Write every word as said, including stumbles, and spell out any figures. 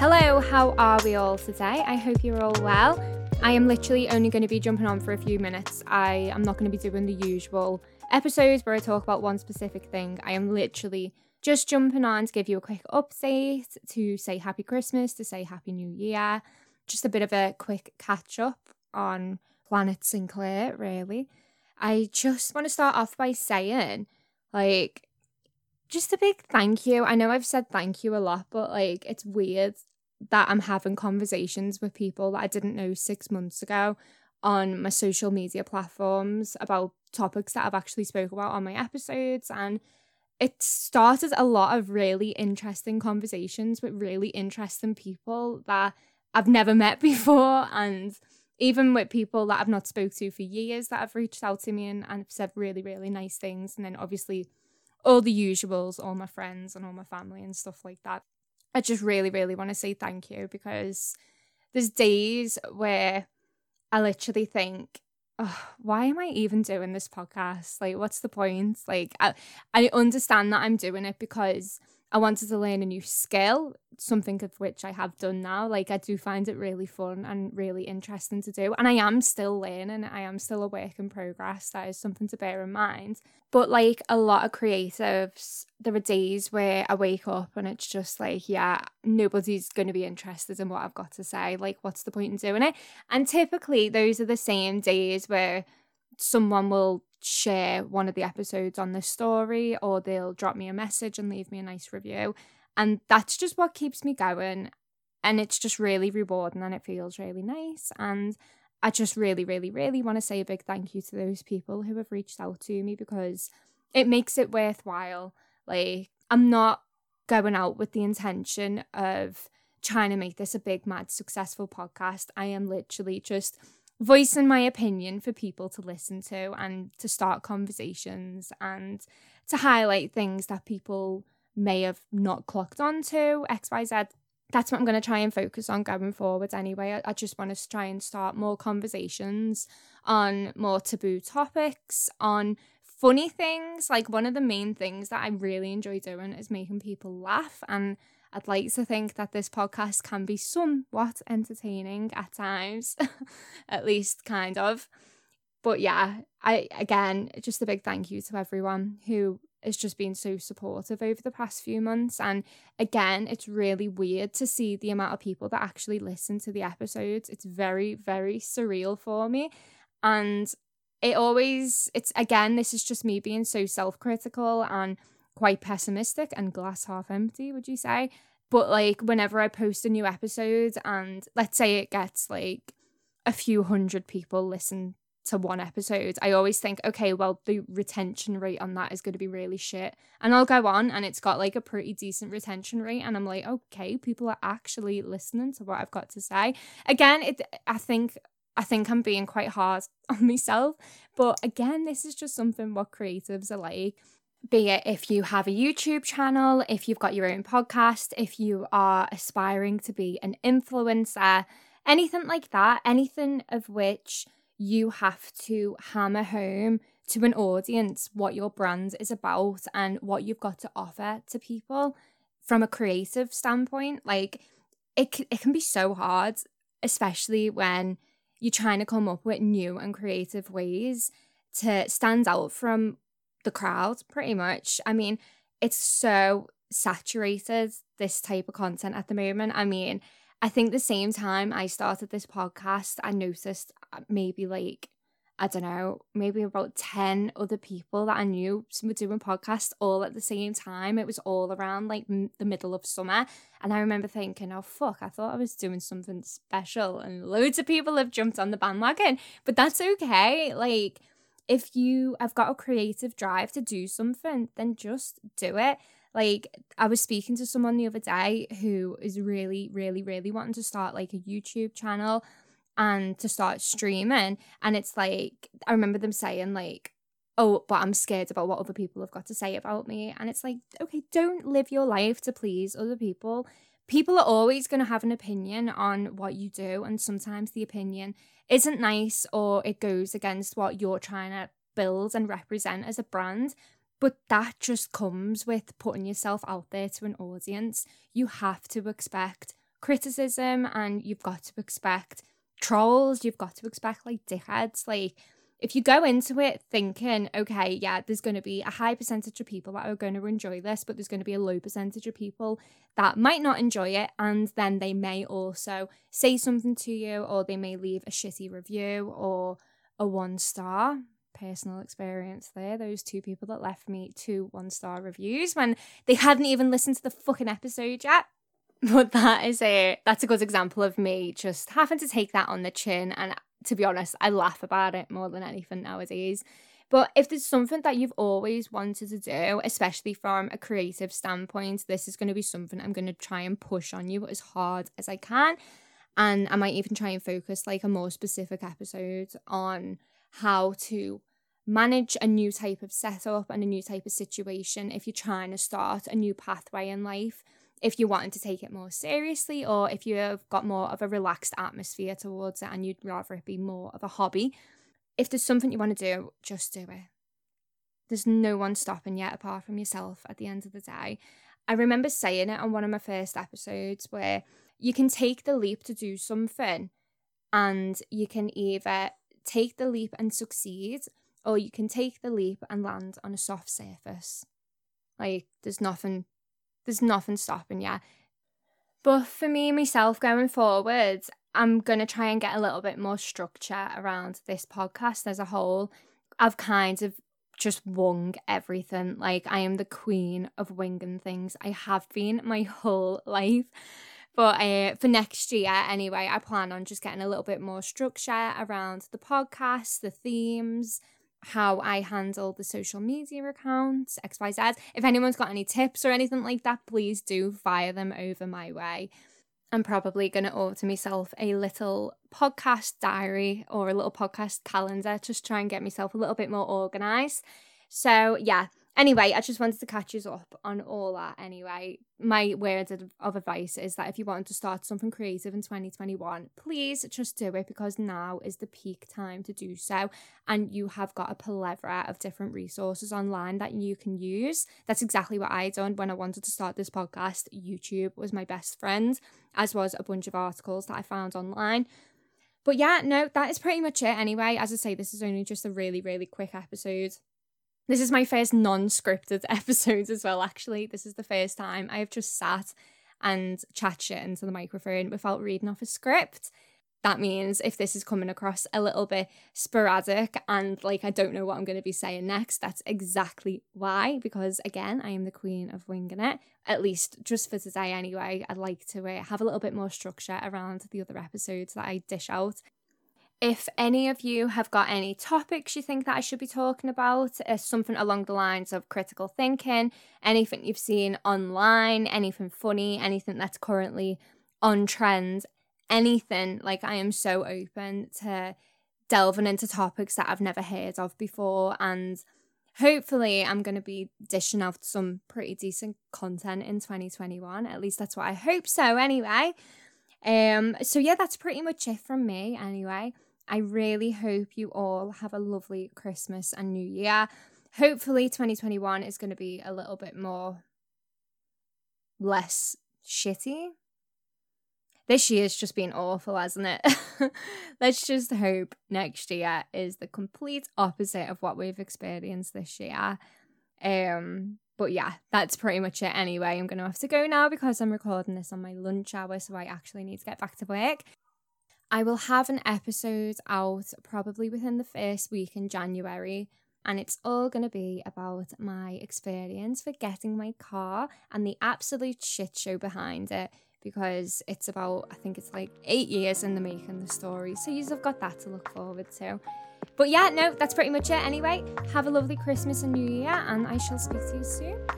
Hello, how are we all today? I hope you're all well. I am literally only going to be jumping on for a few minutes. I am not going to be doing the usual episodes where I talk about one specific thing. I am literally just jumping on to give you a quick update, to say Happy Christmas, to say Happy New Year. Just a bit of a quick catch up on Planet Sinclair, really. I just want to start off by saying, like, just a big thank you. I know I've said thank you a lot, but, like, it's weird that I'm having conversations with people that I didn't know six months ago on my social media platforms about topics that I've actually spoke about on my episodes, and it started a lot of really interesting conversations with really interesting people that I've never met before, and even with people that I've not spoke to for years that have reached out to me and, and have said really, really nice things. And then obviously all the usuals, all my friends and all my family and stuff like that. I just really, really want to say thank you, because there's days where I literally think, oh, why am I even doing this podcast? Like, what's the point? Like, I, I understand that I'm doing it because I wanted to learn a new skill, something of which I have done now. Like, I do find it really fun and really interesting to do. And I am still learning. I am still a work in progress. That is something to bear in mind. But, like, a lot of creatives, there are days where I wake up and it's just like, yeah, nobody's going to be interested in what I've got to say. Like, what's the point in doing it? And typically those are the same days where someone will share one of the episodes on the story, or they'll drop me a message and leave me a nice review, and that's just what keeps me going. And it's just really rewarding and it feels really nice, and I just really really really want to say a big thank you to those people who have reached out to me, because it makes it worthwhile. Like, I'm not going out with the intention of trying to make this a big mad successful podcast. I am literally just voicing my opinion for people to listen to, and to start conversations, and to highlight things that people may have not clocked on to, X Y Z. That's what I'm going to try and focus on going forward anyway. I, I just want to try and start more conversations on more taboo topics, on funny things. Like, one of the main things that I really enjoy doing is making people laugh, and I'd like to think that this podcast can be somewhat entertaining at times, at least kind of. But yeah, I again, just a big thank you to everyone who has just been so supportive over the past few months. And again, it's really weird to see the amount of people that actually listen to the episodes. It's very, very surreal for me. And it always, it's again, this is just me being so self-critical and quite pessimistic and glass half empty, would you say? But, like, whenever I post a new episode and let's say it gets like a few hundred people listen to one episode, I always think, okay, well, the retention rate on that is going to be really shit. And I'll go on and it's got like a pretty decent retention rate, and I'm like, okay, people are actually listening to what I've got to say. Again, it I think I think I'm being quite hard on myself, but again, this is just something what creatives are like. Be it if you have a YouTube channel, if you've got your own podcast, if you are aspiring to be an influencer, anything like that, anything of which you have to hammer home to an audience what your brand is about and what you've got to offer to people from a creative standpoint. Like, it can, it can be so hard, especially when you're trying to come up with new and creative ways to stand out from the crowd, pretty much. I mean, it's so saturated, this type of content at the moment. I mean, I think the same time I started this podcast, I noticed maybe like, I don't know, maybe about ten other people that I knew were doing podcasts all at the same time. It was all around like m- the middle of summer. And I remember thinking, oh fuck, I thought I was doing something special and loads of people have jumped on the bandwagon. But that's okay. Like, if you have got a creative drive to do something, then just do it. Like, I was speaking to someone the other day who is really, really, really wanting to start like a YouTube channel and to start streaming. And it's like, I remember them saying like, oh, but I'm scared about what other people have got to say about me. And it's like, okay, don't live your life to please other people. People are always going to have an opinion on what you do, and sometimes the opinion isn't nice or it goes against what you're trying to build and represent as a brand. But that just comes with putting yourself out there to an audience. You have to expect criticism, and you've got to expect trolls, you've got to expect like dickheads. Like, if you go into it thinking, okay, yeah, there's going to be a high percentage of people that are going to enjoy this, but there's going to be a low percentage of people that might not enjoy it, and then they may also say something to you, or they may leave a shitty review or a one star. Personal experience there, those two people that left me two one star reviews when they hadn't even listened to the fucking episode yet. But that is a that's a good example of me just having to take that on the chin, and to be honest, I laugh about it more than anything nowadays. But if there's something that you've always wanted to do, especially from a creative standpoint, this is going to be something I'm going to try and push on you as hard as I can. And I might even try and focus like a more specific episode on how to manage a new type of setup and a new type of situation if you're trying to start a new pathway in life, if you're wanting to take it more seriously, or if you've got more of a relaxed atmosphere towards it and you'd rather it be more of a hobby. If there's something you want to do, just do it. There's no one stopping you apart from yourself at the end of the day. I remember saying it on one of my first episodes where you can take the leap to do something, and you can either take the leap and succeed, or you can take the leap and land on a soft surface. Like, there's nothing, there's nothing stopping you. But for me, myself, going forward, I'm going to try and get a little bit more structure around this podcast as a whole. I've kind of just wung everything. Like, I am the queen of winging things. I have been my whole life. But uh, for next year, anyway, I plan on just getting a little bit more structure around the podcast, the themes, how I handle the social media accounts, X Y Z. If anyone's got any tips or anything like that, please do fire them over my way. I'm probably going to order myself a little podcast diary or a little podcast calendar, just try and get myself a little bit more organised. So, yeah. Anyway, I just wanted to catch you up on all that anyway. My word of advice is that if you want to start something creative in twenty twenty-one, please just do it, because now is the peak time to do so. And you have got a plethora of different resources online that you can use. That's exactly what I done when I wanted to start this podcast. YouTube was my best friend, as was a bunch of articles that I found online. But yeah, no, that is pretty much it anyway. As I say, this is only just a really, really quick episode. This is my first non-scripted episode as well, actually. This is the first time I have just sat and chat shit into the microphone without reading off a script. That means if this is coming across a little bit sporadic and like I don't know what I'm going to be saying next, that's exactly why. Because again, I am the queen of winging it, at least just for today anyway. I'd like to uh, have a little bit more structure around the other episodes that I dish out. If any of you have got any topics you think that I should be talking about, uh, something along the lines of critical thinking, anything you've seen online, anything funny, anything that's currently on trend, anything, like, I am so open to delving into topics that I've never heard of before, and hopefully I'm going to be dishing out some pretty decent content in twenty twenty-one, at least that's what I hope so anyway. Um, so yeah, that's pretty much it from me anyway. I really hope you all have a lovely Christmas and New Year. Hopefully twenty twenty-one is going to be a little bit more less shitty. This year's just been awful, hasn't it? Let's just hope next year is the complete opposite of what we've experienced this year. Um, but yeah, that's pretty much it anyway. I'm going to have to go now because I'm recording this on my lunch hour, so I actually need to get back to work. I will have an episode out probably within the first week in January, and it's all going to be about my experience for getting my car and the absolute shit show behind it, because it's about, I think it's like eight years in the making, the story. So you've got that to look forward to. But yeah, no, that's pretty much it anyway. Have a lovely Christmas and New Year, and I shall speak to you soon.